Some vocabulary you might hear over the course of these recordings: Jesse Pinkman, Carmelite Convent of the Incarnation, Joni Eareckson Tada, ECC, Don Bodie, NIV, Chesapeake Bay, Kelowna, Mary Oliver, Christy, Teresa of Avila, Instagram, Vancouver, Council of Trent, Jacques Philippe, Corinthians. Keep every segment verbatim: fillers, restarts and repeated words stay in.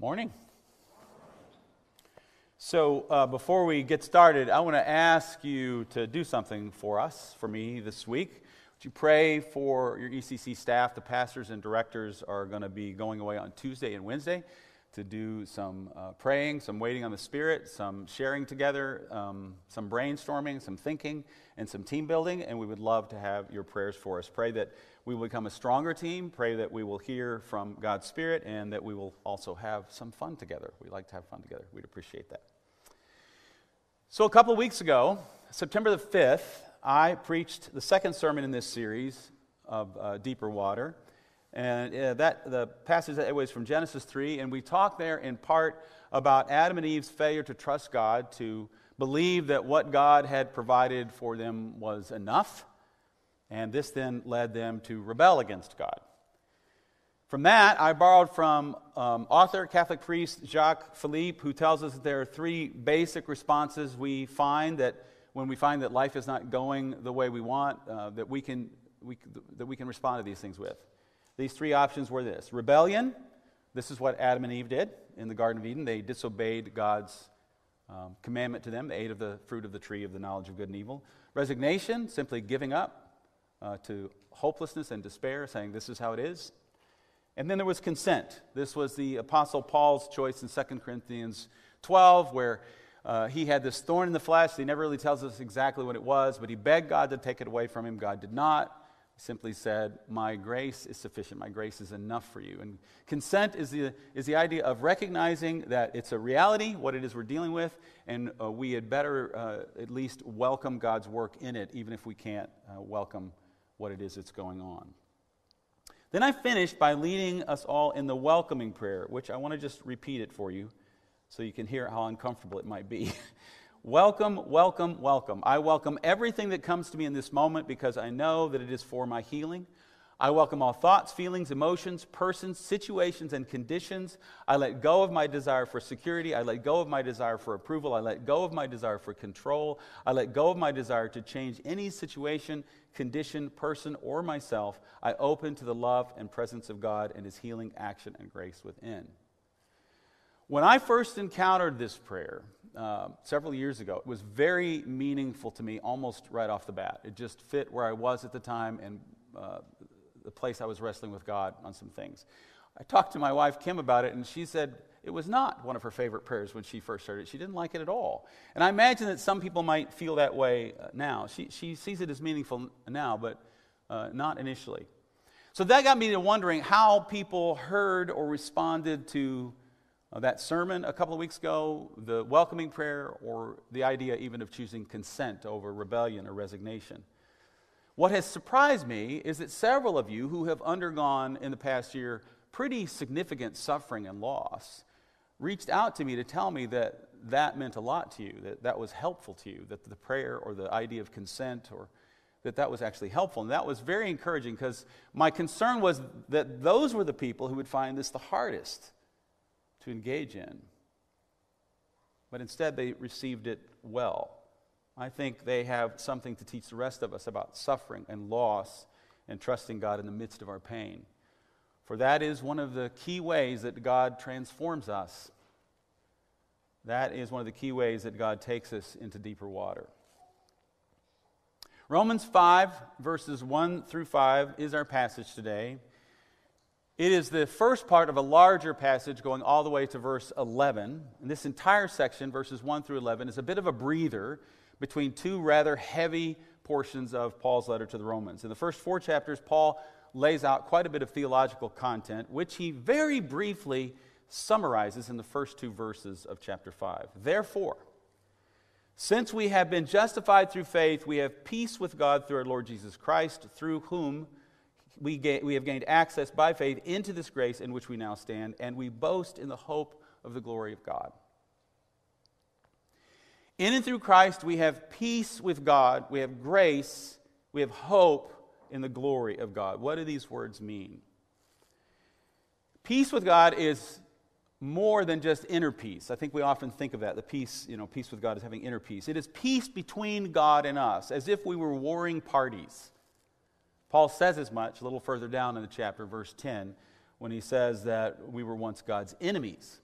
Morning. So uh, before we get started, I want to ask you to do something for us, for me this week. Would you pray for your E C C staff? The pastors and directors are going to be going away on Tuesday and Wednesday to do some uh, praying, some waiting on the Spirit, some sharing together, um, some brainstorming, some thinking, and some team building, and we would love to have your prayers for us. Pray that we will become a stronger team, pray that we will hear from God's Spirit, and that we will also have some fun together. We like to have fun together. We'd appreciate that. So a couple of weeks ago, September the fifth, I preached the second sermon in this series of uh, Deeper Water, and uh, that the passage that was from Genesis three, and we talked there in part about Adam and Eve's failure to trust God, to believe that what God had provided for them was enough. And this then led them to rebel against God. From that, I borrowed from um, author, Catholic priest Jacques Philippe, who tells us that there are three basic responses we find that when we find that life is not going the way we want, uh, that we can we, that we can respond to these things with. These three options were this: rebellion. This is what Adam and Eve did in the Garden of Eden. They disobeyed God's um, commandment to them. They ate of the fruit of the tree of the knowledge of good and evil. Resignation, simply giving up. Uh, to hopelessness and despair, saying this is how it is. And then there was consent. This was the Apostle Paul's choice in Second Corinthians twelve, where uh, he had this thorn in the flesh. He never really tells us exactly what it was, but he begged God to take it away from him. God did not. He simply said, my grace is sufficient. My grace is enough for you. And consent is the, is the idea of recognizing that it's a reality, what it is we're dealing with, and uh, we had better uh, at least welcome God's work in it, even if we can't uh, welcome what it is that's going on. Then I finished by leading us all in the welcoming prayer, which I want to just repeat it for you so you can hear how uncomfortable it might be. Welcome, welcome, welcome. I welcome everything that comes to me in this moment because I know that it is for my healing. I welcome all thoughts, feelings, emotions, persons, situations, and conditions. I let go of my desire for security. I let go of my desire for approval. I let go of my desire for control. I let go of my desire to change any situation, condition, person, or myself. I open to the love and presence of God and His healing action and grace within. When I first encountered this prayer uh, several years ago, it was very meaningful to me almost right off the bat. It just fit where I was at the time and uh, the place I was wrestling with God on some things. I talked to my wife, Kim, about it, and she said it was not one of her favorite prayers when she first heard it. She didn't like it at all. And I imagine that some people might feel that way now. She, she sees it as meaningful now, but uh, not initially. So that got me to wondering how people heard or responded to uh, that sermon a couple of weeks ago, the welcoming prayer, or the idea even of choosing consent over rebellion or resignation. What has surprised me is that several of you who have undergone in the past year pretty significant suffering and loss reached out to me to tell me that that meant a lot to you, that that was helpful to you, that the prayer or the idea of consent or that that was actually helpful. And that was very encouraging because my concern was that those were the people who would find this the hardest to engage in. But instead they received it well. I think they have something to teach the rest of us about suffering and loss and trusting God in the midst of our pain. For that is one of the key ways that God transforms us. That is one of the key ways that God takes us into deeper water. Romans five, verses one through five is our passage today. It is the first part of a larger passage going all the way to verse eleven. And this entire section, verses one through eleven, is a bit of a breather between two rather heavy portions of Paul's letter to the Romans. In the first four chapters, Paul lays out quite a bit of theological content, which he very briefly summarizes in the first two verses of chapter five. Therefore, since we have been justified through faith, we have peace with God through our Lord Jesus Christ, through whom we, ga- we have gained access by faith into this grace in which we now stand, and we boast in the hope of the glory of God. In and through Christ, we have peace with God, we have grace, we have hope in the glory of God. What do these words mean? Peace with God is more than just inner peace. I think we often think of that, the peace, you know, peace with God is having inner peace. It is peace between God and us, as if we were warring parties. Paul says as much a little further down in the chapter, verse ten, when he says that we were once God's enemies,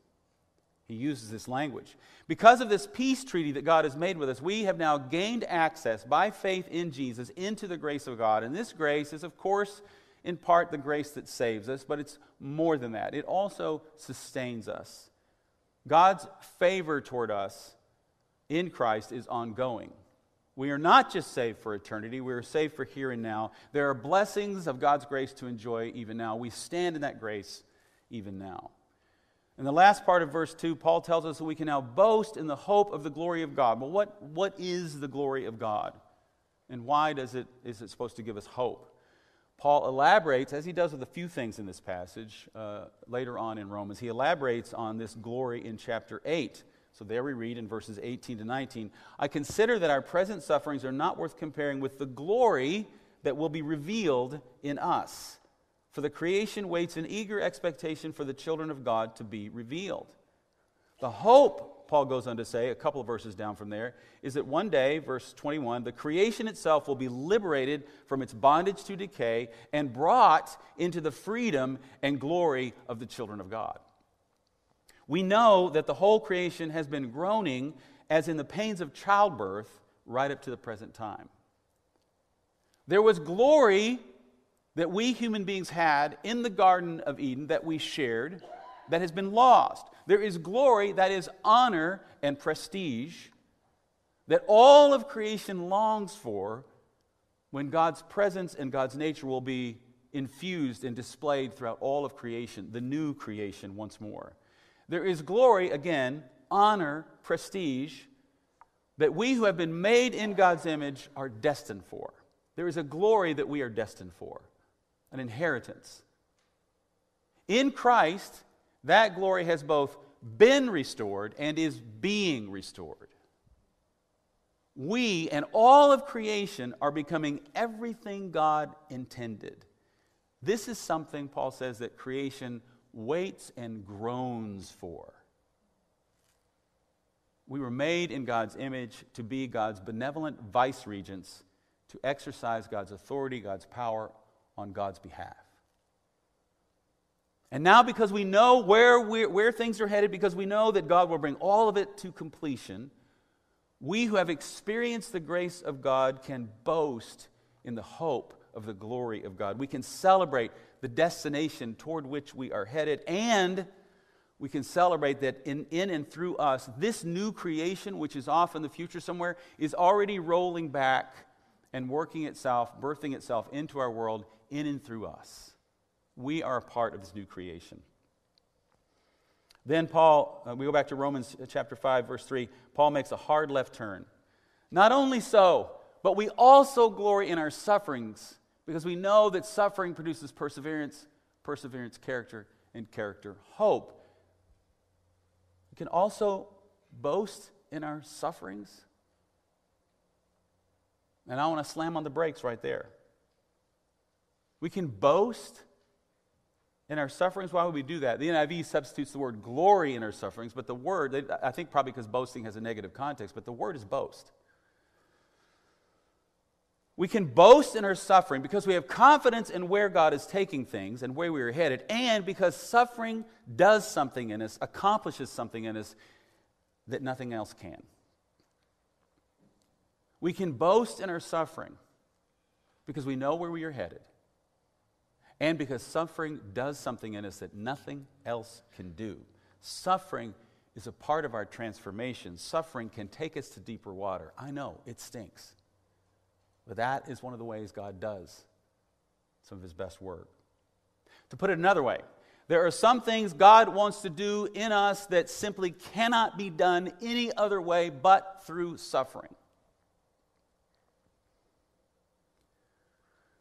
He uses this language. Because of this peace treaty that God has made with us, we have now gained access by faith in Jesus into the grace of God. And this grace is, of course, in part the grace that saves us, but it's more than that. It also sustains us. God's favor toward us in Christ is ongoing. We are not just saved for eternity, we are saved for here and now. There are blessings of God's grace to enjoy even now. We stand in that grace even now. In the last part of verse two, Paul tells us that we can now boast in the hope of the glory of God. Well, what, what is the glory of God? And why does it, is it supposed to give us hope? Paul elaborates, as he does with a few things in this passage uh, later on in Romans, he elaborates on this glory in chapter eight. So there we read in verses eighteen to nineteen, I consider that our present sufferings are not worth comparing with the glory that will be revealed in us. For the creation waits in eager expectation for the children of God to be revealed. The hope, Paul goes on to say, a couple of verses down from there, is that one day, verse twenty-one, the creation itself will be liberated from its bondage to decay and brought into the freedom and glory of the children of God. We know that the whole creation has been groaning as in the pains of childbirth right up to the present time. There was glory that we human beings had in the Garden of Eden that we shared that has been lost. There is glory that is honor and prestige that all of creation longs for when God's presence and God's nature will be infused and displayed throughout all of creation, the new creation once more. There is glory, again, honor, prestige, that we who have been made in God's image are destined for. There is a glory that we are destined for, an inheritance. In Christ, that glory has both been restored and is being restored. We and all of creation are becoming everything God intended. This is something, Paul says, that creation waits and groans for. We were made in God's image to be God's benevolent vice-regents, to exercise God's authority, God's power on God's behalf. And now because we know where, we're, where things are headed, because we know that God will bring all of it to completion, we who have experienced the grace of God can boast in the hope of the glory of God. We can celebrate the destination toward which we are headed, and we can celebrate that in, in and through us, this new creation, which is off in the future somewhere, is already rolling back and working itself, birthing itself into our world in and through us. We are a part of this new creation. Then Paul, uh, we go back to Romans chapter five, verse three, Paul makes a hard left turn. Not only so, but we also glory in our sufferings, because we know that suffering produces perseverance, perseverance, character, and character, hope. We can also boast in our sufferings. And I want to slam on the brakes right there. We can boast in our sufferings. Why would we do that? The N I V substitutes the word glory in our sufferings, but the word, I think probably because boasting has a negative context, but the word is boast. We can boast in our suffering because we have confidence in where God is taking things and where we are headed, and because suffering does something in us, accomplishes something in us that nothing else can. We can boast in our suffering because we know where we are headed, and because suffering does something in us that nothing else can do. Suffering is a part of our transformation. Suffering can take us to deeper water. I know, it stinks. But that is one of the ways God does some of His best work. To put it another way, there are some things God wants to do in us that simply cannot be done any other way but through suffering.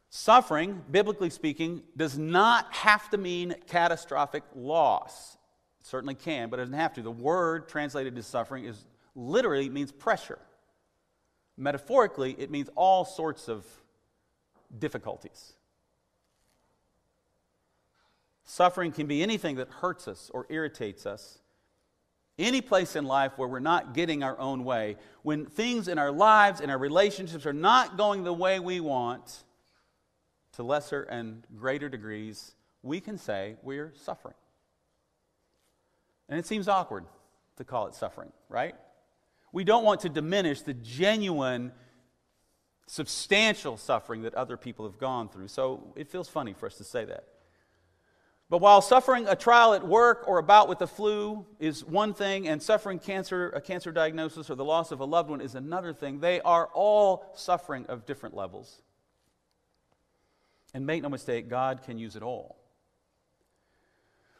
Suffering, biblically speaking, does not have to mean catastrophic loss. It certainly can, but it doesn't have to. The word translated as suffering is literally means pressure. Metaphorically, it means all sorts of difficulties. Suffering can be anything that hurts us or irritates us. Any place in life where we're not getting our own way, when things in our lives and our relationships are not going the way we want, to lesser and greater degrees, we can say we're suffering. And it seems awkward. to call it suffering, right? We don't want to diminish the genuine, substantial suffering that other people have gone through. So it feels funny for us to say that. But while suffering a trial at work or a bout with the flu is one thing, and suffering cancer, a cancer diagnosis, or the loss of a loved one is another thing, they are all suffering of different levels. And make no mistake, God can use it all.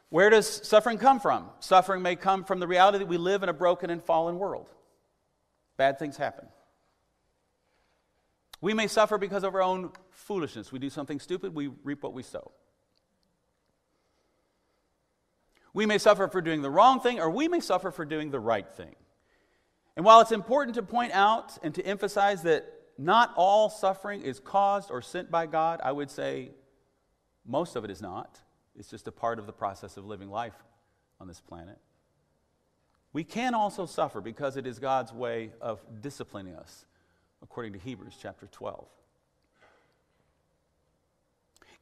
Where does suffering come from? Suffering may come from the reality that we live in a broken and fallen world. Bad things happen. We may suffer because of our own foolishness. We do something stupid, we reap what we sow. We may suffer for doing the wrong thing, or we may suffer for doing the right thing. And while it's important to point out and to emphasize that not all suffering is caused or sent by God, I would say most of it is not. It's just a part of the process of living life on this planet. We can also suffer because it is God's way of disciplining us, according to Hebrews chapter twelve.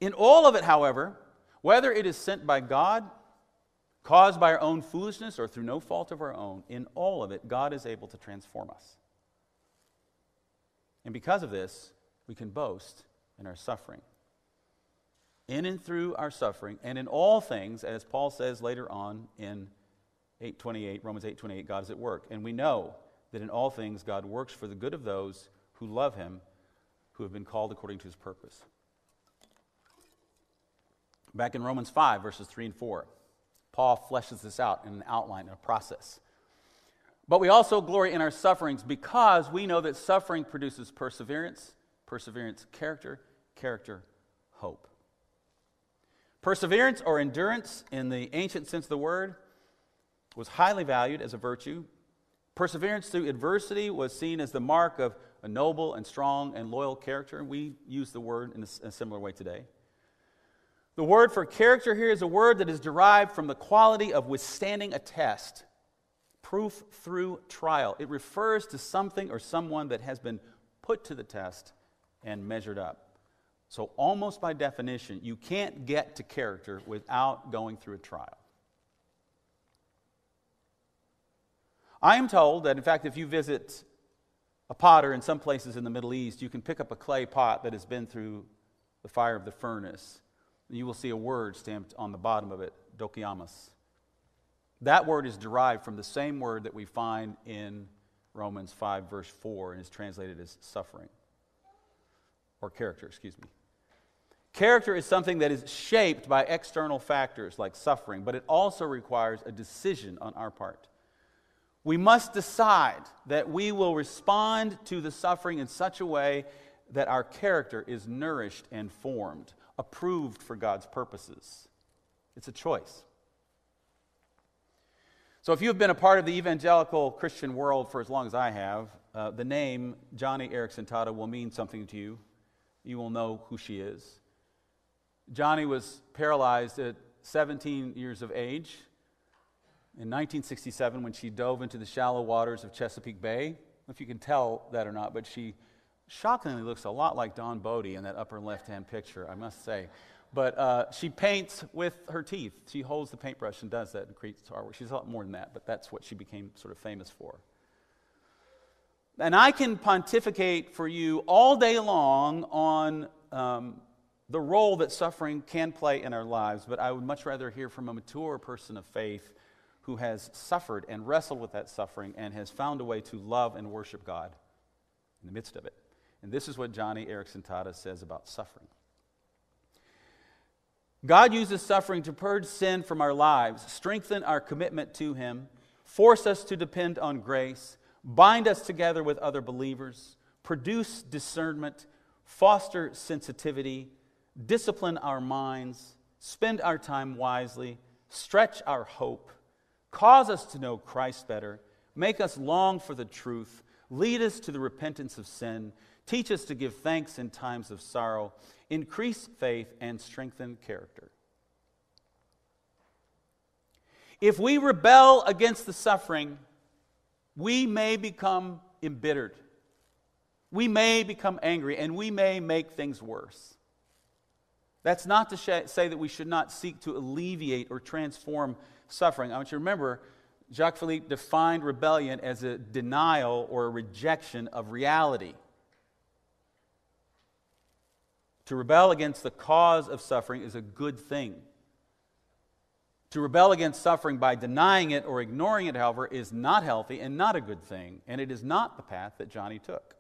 In all of it, however, whether it is sent by God, caused by our own foolishness, or through no fault of our own, in all of it, God is able to transform us. And because of this, we can boast in our suffering. In and through our suffering, and in all things, as Paul says later on in eight twenty-eight, Romans eight twenty-eight, God is at work. And we know that in all things, God works for the good of those who love Him, who have been called according to His purpose. Back in Romans five, verses three and four, Paul fleshes this out in an outline, in a process. But we also glory in our sufferings because we know that suffering produces perseverance, perseverance, character, character, hope. Perseverance or endurance in the ancient sense of the word was highly valued as a virtue. Perseverance through adversity was seen as the mark of a noble and strong and loyal character. We use the word in a similar way today. The word for character here is a word that is derived from the quality of withstanding a test, proof through trial. It refers to something or someone that has been put to the test and measured up. So almost by definition, you can't get to character without going through a trial. I am told that, in fact, if you visit a potter in some places in the Middle East, you can pick up a clay pot that has been through the fire of the furnace. You will see a word stamped on the bottom of it, dokiamas. That word is derived from the same word that we find in Romans five, verse four, and is translated as suffering, or character, excuse me. Character is something that is shaped by external factors like suffering, but it also requires a decision on our part. We must decide that we will respond to the suffering in such a way that our character is nourished and formed, approved for God's purposes. It's a choice. So if you've been a part of the evangelical Christian world for as long as I have, uh, the name Joni Eareckson Tada will mean something to you. You will know who she is. Joni was paralyzed at seventeen years of age in nineteen sixty-seven when she dove into the shallow waters of Chesapeake Bay. I don't know if you can tell that or not, but she shockingly looks a lot like Don Bodie in that upper left-hand picture, I must say. But uh, she paints with her teeth. She holds the paintbrush and does that and creates artwork. She's a lot more than that, but that's what she became sort of famous for. And I can pontificate for you all day long on um, the role that suffering can play in our lives, but I would much rather hear from a mature person of faith who has suffered and wrestled with that suffering and has found a way to love and worship God in the midst of it. And this is what Joni Eareckson Tada says about suffering. God uses suffering to purge sin from our lives, strengthen our commitment to Him, force us to depend on grace, bind us together with other believers, produce discernment, foster sensitivity, discipline our minds, spend our time wisely, stretch our hope, cause us to know Christ better, make us long for the truth, lead us to the repentance of sin, teach us to give thanks in times of sorrow, increase faith, and strengthen character. If we rebel against the suffering, we may become embittered. We may become angry, and we may make things worse. That's not to sh- say that we should not seek to alleviate or transform suffering. I want you to remember Jacques Philippe defined rebellion as a denial or a rejection of reality. To rebel against the cause of suffering is a good thing. To rebel against suffering by denying it or ignoring it, however, is not healthy and not a good thing, and it is not the path that Johnny took.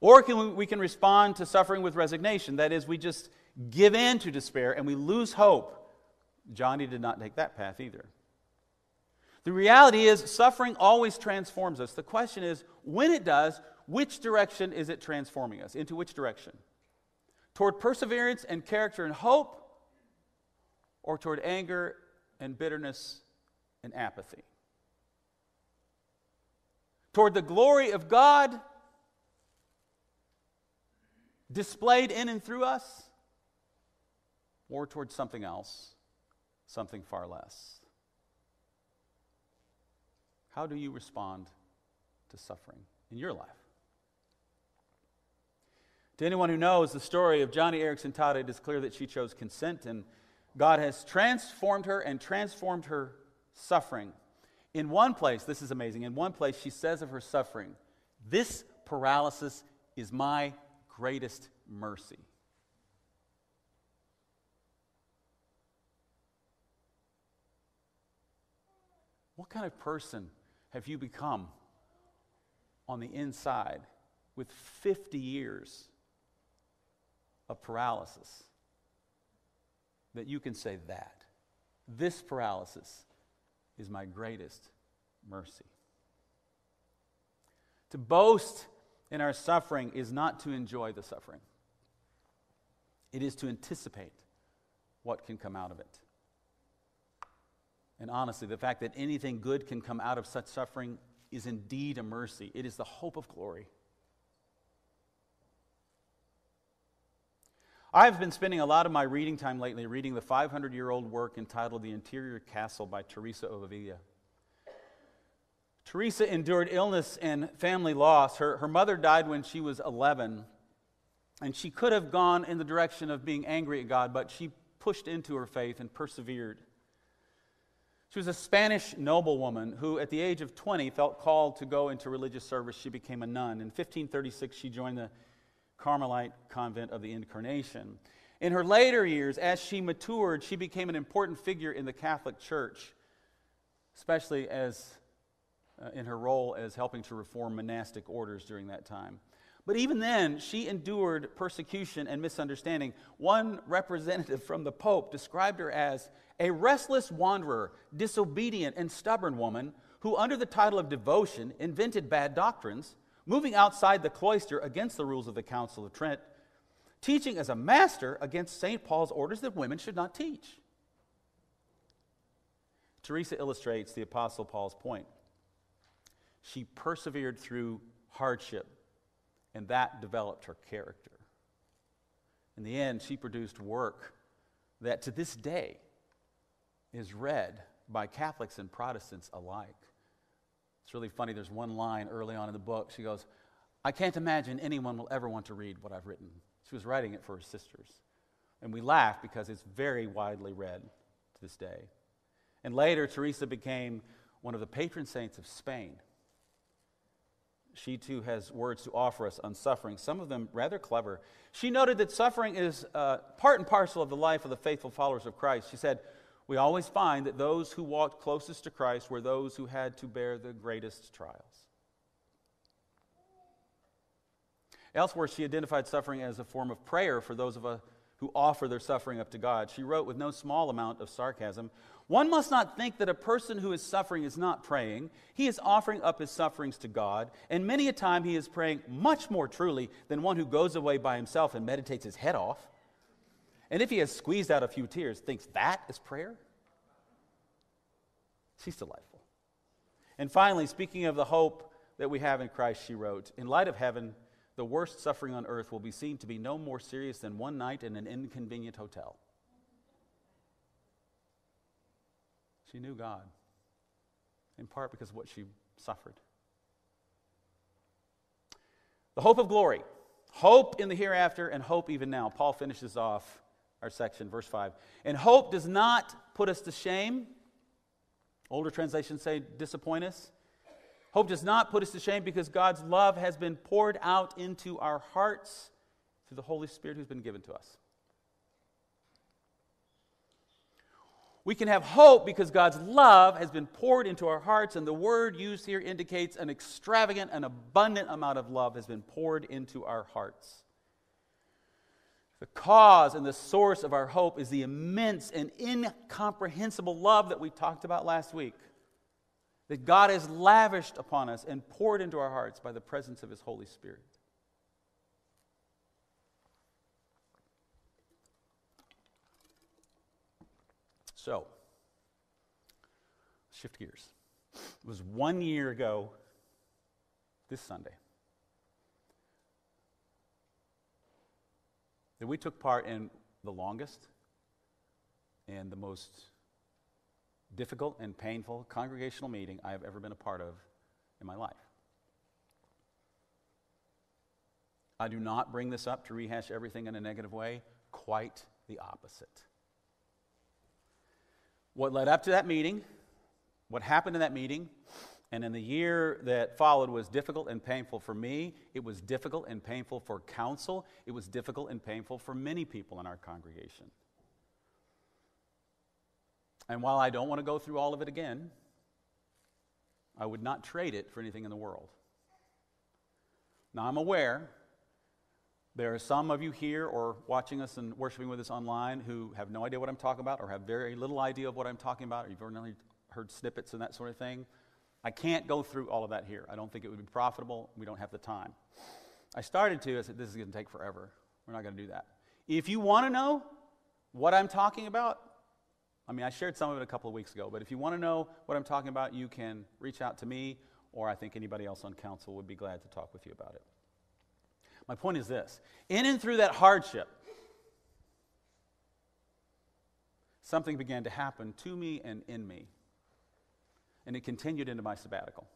Or can we, we can respond to suffering with resignation. That is, we just give in to despair and we lose hope. Johnny did not take that path either. The reality is, suffering always transforms us. The question is, when it does, which direction is it transforming us? Into which direction? Toward perseverance and character and hope, or toward anger and bitterness and apathy? Toward the glory of God displayed in and through us, or toward something else, something far less? How do you respond to suffering in your life? To anyone who knows the story of Joni Eareckson Tada, it is clear that she chose consent, and God has transformed her and transformed her suffering. In one place, this is amazing, in one place she says of her suffering, "This paralysis is my greatest mercy." What kind of person have you become on the inside with fifty years of paralysis that you can say that? This paralysis is my greatest mercy. To boast in our suffering is not to enjoy the suffering. It is to anticipate what can come out of it. And honestly, the fact that anything good can come out of such suffering is indeed a mercy. It is the hope of glory. I've been spending a lot of my reading time lately reading the five hundred year old work entitled The Interior Castle by Teresa of Avila. Teresa endured illness and family loss. Her, her mother died when she was eleven, and she could have gone in the direction of being angry at God, but she pushed into her faith and persevered. She was a Spanish noblewoman who, at the age of twenty, felt called to go into religious service. She became a nun. In fifteen thirty-six, she joined the Carmelite Convent of the Incarnation. In her later years, as she matured, she became an important figure in the Catholic Church, especially as uh, in her role as helping to reform monastic orders during that time. But even then, she endured persecution and misunderstanding. One representative from the Pope described her as a restless wanderer, disobedient and stubborn woman who, under the title of devotion, invented bad doctrines, moving outside the cloister against the rules of the Council of Trent, teaching as a master against Saint Paul's orders that women should not teach. Teresa illustrates the Apostle Paul's point. She persevered through hardship, and that developed her character. In the end, she produced work that to this day is read by Catholics and Protestants alike. It's really funny. There's one line early on in the book. She goes, "I can't imagine anyone will ever want to read what I've written." She was writing it for her sisters. And we laugh because it's very widely read to this day. And later, Teresa became one of the patron saints of Spain. She too has words to offer us on suffering, some of them rather clever. She noted that suffering is uh, part and parcel of the life of the faithful followers of Christ. She said, "We always find that those who walked closest to Christ were those who had to bear the greatest trials." Elsewhere, she identified suffering as a form of prayer for those of us who offer their suffering up to God. She wrote with no small amount of sarcasm, "One must not think that a person who is suffering is not praying. He is offering up his sufferings to God, and many a time he is praying much more truly than one who goes away by himself and meditates his head off. And if he has squeezed out a few tears, thinks that is prayer?" She's delightful. And finally, speaking of the hope that we have in Christ, she wrote, "In light of heaven, the worst suffering on earth will be seen to be no more serious than one night in an inconvenient hotel." She knew God, in part because of what she suffered. The hope of glory, hope in the hereafter and hope even now. Paul finishes off our section, verse five. "And hope does not put us to shame, Older translations say, disappoint us. Hope does not put us to shame because God's love has been poured out into our hearts through the Holy Spirit who's been given to us. We can have hope because God's love has been poured into our hearts, and the word used here indicates an extravagant and abundant amount of love has been poured into our hearts. The cause and the source of our hope is the immense and incomprehensible love that we talked about last week, that God has lavished upon us and poured into our hearts by the presence of His Holy Spirit. So, shift gears. It was one year ago this Sunday that we took part in the longest and the most difficult and painful congregational meeting I have ever been a part of in my life. I do not bring this up to rehash everything in a negative way, quite the opposite. What led up to that meeting, what happened in that meeting, and in the year that followed was difficult and painful for me. It was difficult and painful for council. It was difficult and painful for many people in our congregation. And while I don't want to go through all of it again, I would not trade it for anything in the world. Now, I'm aware there are some of you here or watching us and worshiping with us online who have no idea what I'm talking about or have very little idea of what I'm talking about, or you've only heard snippets and that sort of thing. I can't go through all of that here. I don't think it would be profitable. We don't have the time. I started to. I said, this is going to take forever. We're not going to do that. If you want to know what I'm talking about, I mean, I shared some of it a couple of weeks ago, but if you want to know what I'm talking about, you can reach out to me, or I think anybody else on council would be glad to talk with you about it. My point is this. In and through that hardship, something began to happen to me and in me, and it continued into my sabbatical.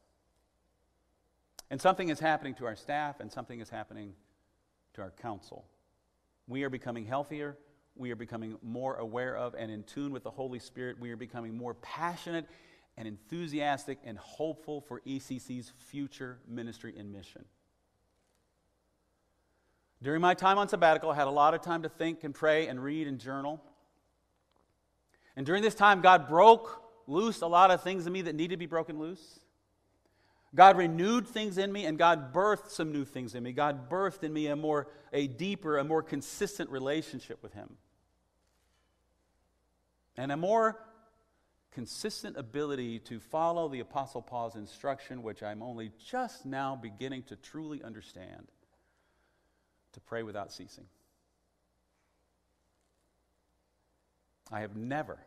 And something is happening to our staff, and something is happening to our council. We are becoming healthier. We are becoming more aware of and in tune with the Holy Spirit. We are becoming more passionate and enthusiastic and hopeful for E C C's future ministry and mission. During my time on sabbatical, I had a lot of time to think and pray and read and journal. And during this time, God broke loose a lot of things in me that needed to be broken loose. God renewed things in me, and God birthed some new things in me. God birthed in me a more, a deeper, a more consistent relationship with Him. And a more consistent ability to follow the Apostle Paul's instruction, which I'm only just now beginning to truly understand, to pray without ceasing. I have never,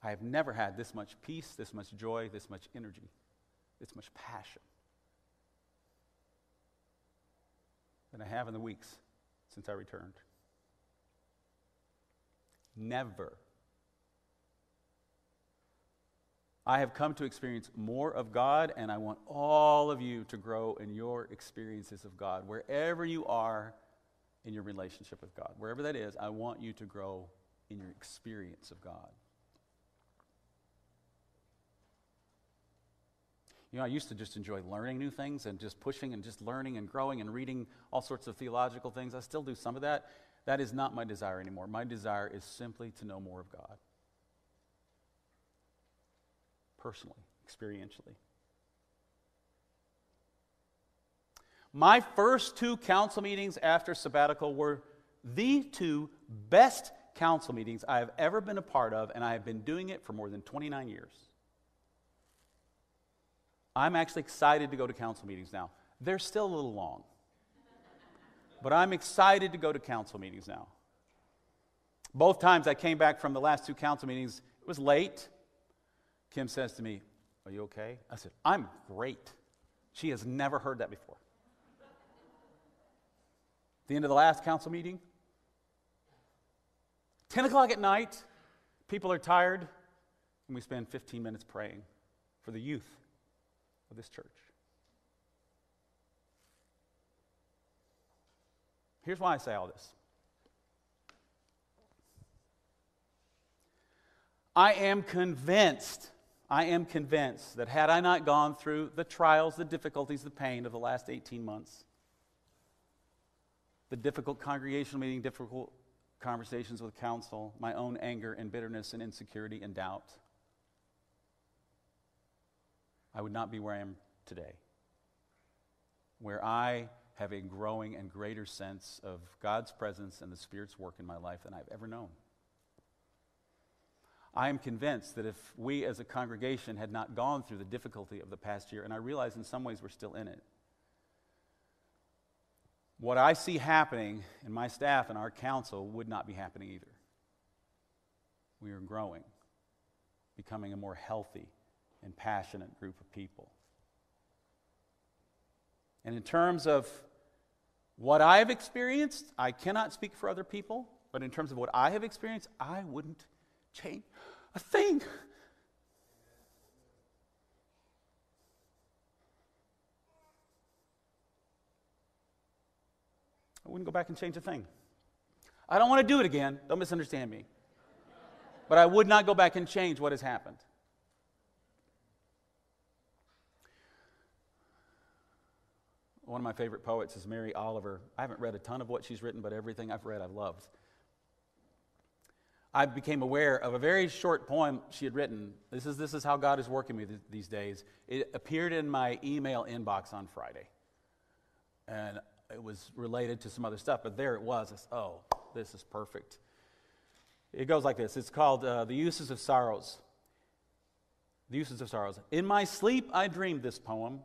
I have never had this much peace, this much joy, this much energy, this much passion than I have in the weeks since I returned. Never. I have come to experience more of God, and I want all of you to grow in your experiences of God. Wherever you are in your relationship with God, wherever that is, I want you to grow in your experience of God. You know, I used to just enjoy learning new things and just pushing and just learning and growing and reading all sorts of theological things. I still do some of that. That is not my desire anymore. My desire is simply to know more of God. Personally, experientially. My first two council meetings after sabbatical were the two best council meetings I have ever been a part of, and I have been doing it for more than twenty-nine years. I'm actually excited to go to council meetings now. They're still a little long. But I'm excited to go to council meetings now. Both times I came back from the last two council meetings, it was late. Kim says to me, "Are you okay?" I said, "I'm great." She has never heard that before. At the end of the last council meeting, ten o'clock at night, people are tired, and we spend fifteen minutes praying for the youth of this church. Here's why I say all this. I am convinced, I am convinced that had I not gone through the trials, the difficulties, the pain of the last eighteen months, the difficult congregational meeting, difficult conversations with counsel, my own anger and bitterness and insecurity and doubt, I would not be where I am today, where I have a growing and greater sense of God's presence and the Spirit's work in my life than I've ever known. I am convinced that if we as a congregation had not gone through the difficulty of the past year, and I realize in some ways we're still in it, what I see happening in my staff and our council would not be happening either. We are growing, becoming a more healthy and passionate group of people. And in terms of what I've experienced, I cannot speak for other people, but in terms of what I have experienced, I wouldn't change a thing. I wouldn't go back and change a thing. I don't want to do it again. Don't misunderstand me. But I would not go back and change what has happened. One of my favorite poets is Mary Oliver. I haven't read a ton of what she's written, but everything I've read I've loved. I became aware of a very short poem she had written. This is, this is how God is working me th- these days. It appeared in my email inbox on Friday. And it was related to some other stuff, but there it was. I said, oh, this is perfect. It goes like this. It's called uh, The Uses of Sorrows. The Uses of Sorrows. In my sleep I dreamed this poem.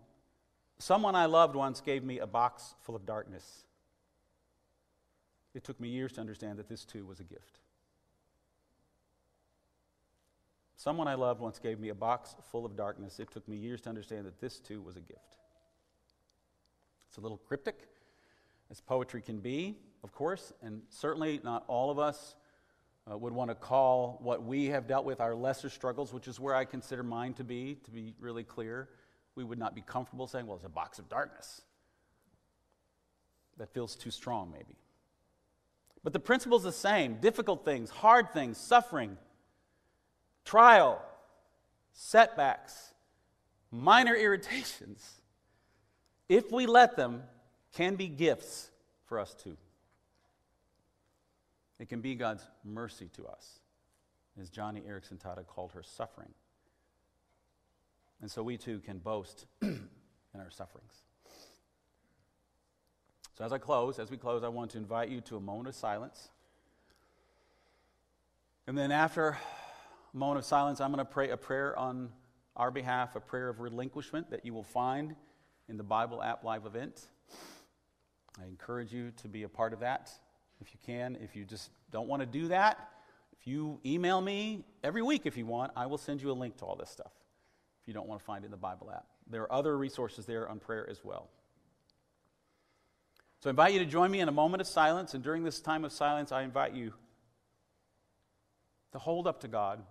Someone I loved once gave me a box full of darkness. It took me years to understand that this too was a gift. Someone I loved once gave me a box full of darkness. It took me years to understand that this too was a gift. It's a little cryptic, as poetry can be, of course, and certainly not all of us uh, would want to call what we have dealt with our lesser struggles, which is where I consider mine to be, to be really clear. We would not be comfortable saying, well, it's a box of darkness. That feels too strong, maybe. But the principle's the same. Difficult things, hard things, suffering, trial, setbacks, minor irritations, if we let them, can be gifts for us too. It can be God's mercy to us, as Joni Eareckson Tada called her suffering. And so we too can boast in our sufferings. So as I close, as we close, I want to invite you to a moment of silence. And then after a moment of silence, I'm going to pray a prayer on our behalf, a prayer of relinquishment that you will find in the Bible app live event. I encourage you to be a part of that if you can. If you just don't want to do that, if you email me every week if you want, I will send you a link to all this stuff. You don't want to find it in the Bible app. There are other resources there on prayer as well. So I invite you to join me in a moment of silence, and during this time of silence, I invite you to hold up to God.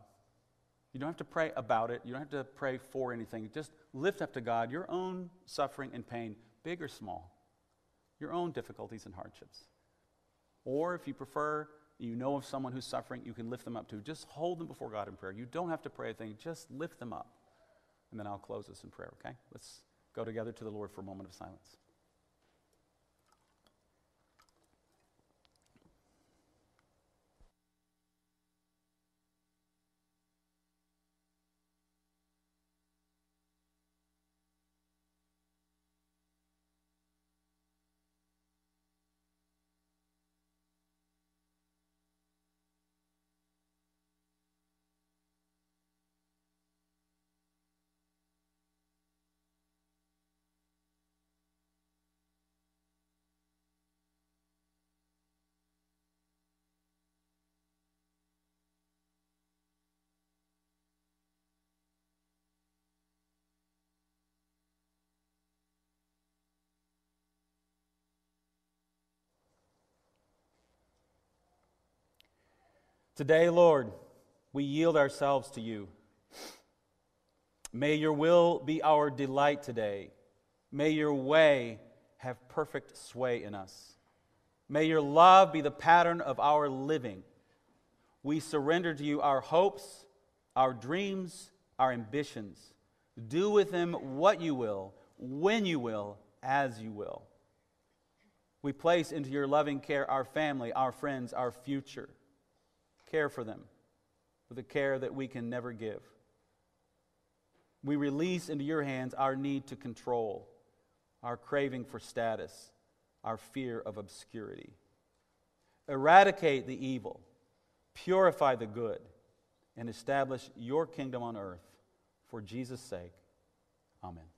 You don't have to pray about it. You don't have to pray for anything. Just lift up to God your own suffering and pain, big or small, your own difficulties and hardships. Or if you prefer, you know of someone who's suffering, you can lift them up too. Just hold them before God in prayer. You don't have to pray a thing. Just lift them up. And then I'll close this in prayer, okay? Let's go together to the Lord for a moment of silence. Today, Lord, we yield ourselves to you. May your will be our delight today. May your way have perfect sway in us. May your love be the pattern of our living. We surrender to you our hopes, our dreams, our ambitions. Do with them what you will, when you will, as you will. We place into your loving care our family, our friends, our future. Care for them with a care that we can never give. We release into your hands our need to control, our craving for status, our fear of obscurity. Eradicate the evil, purify the good, and establish your kingdom on earth for Jesus' sake. Amen.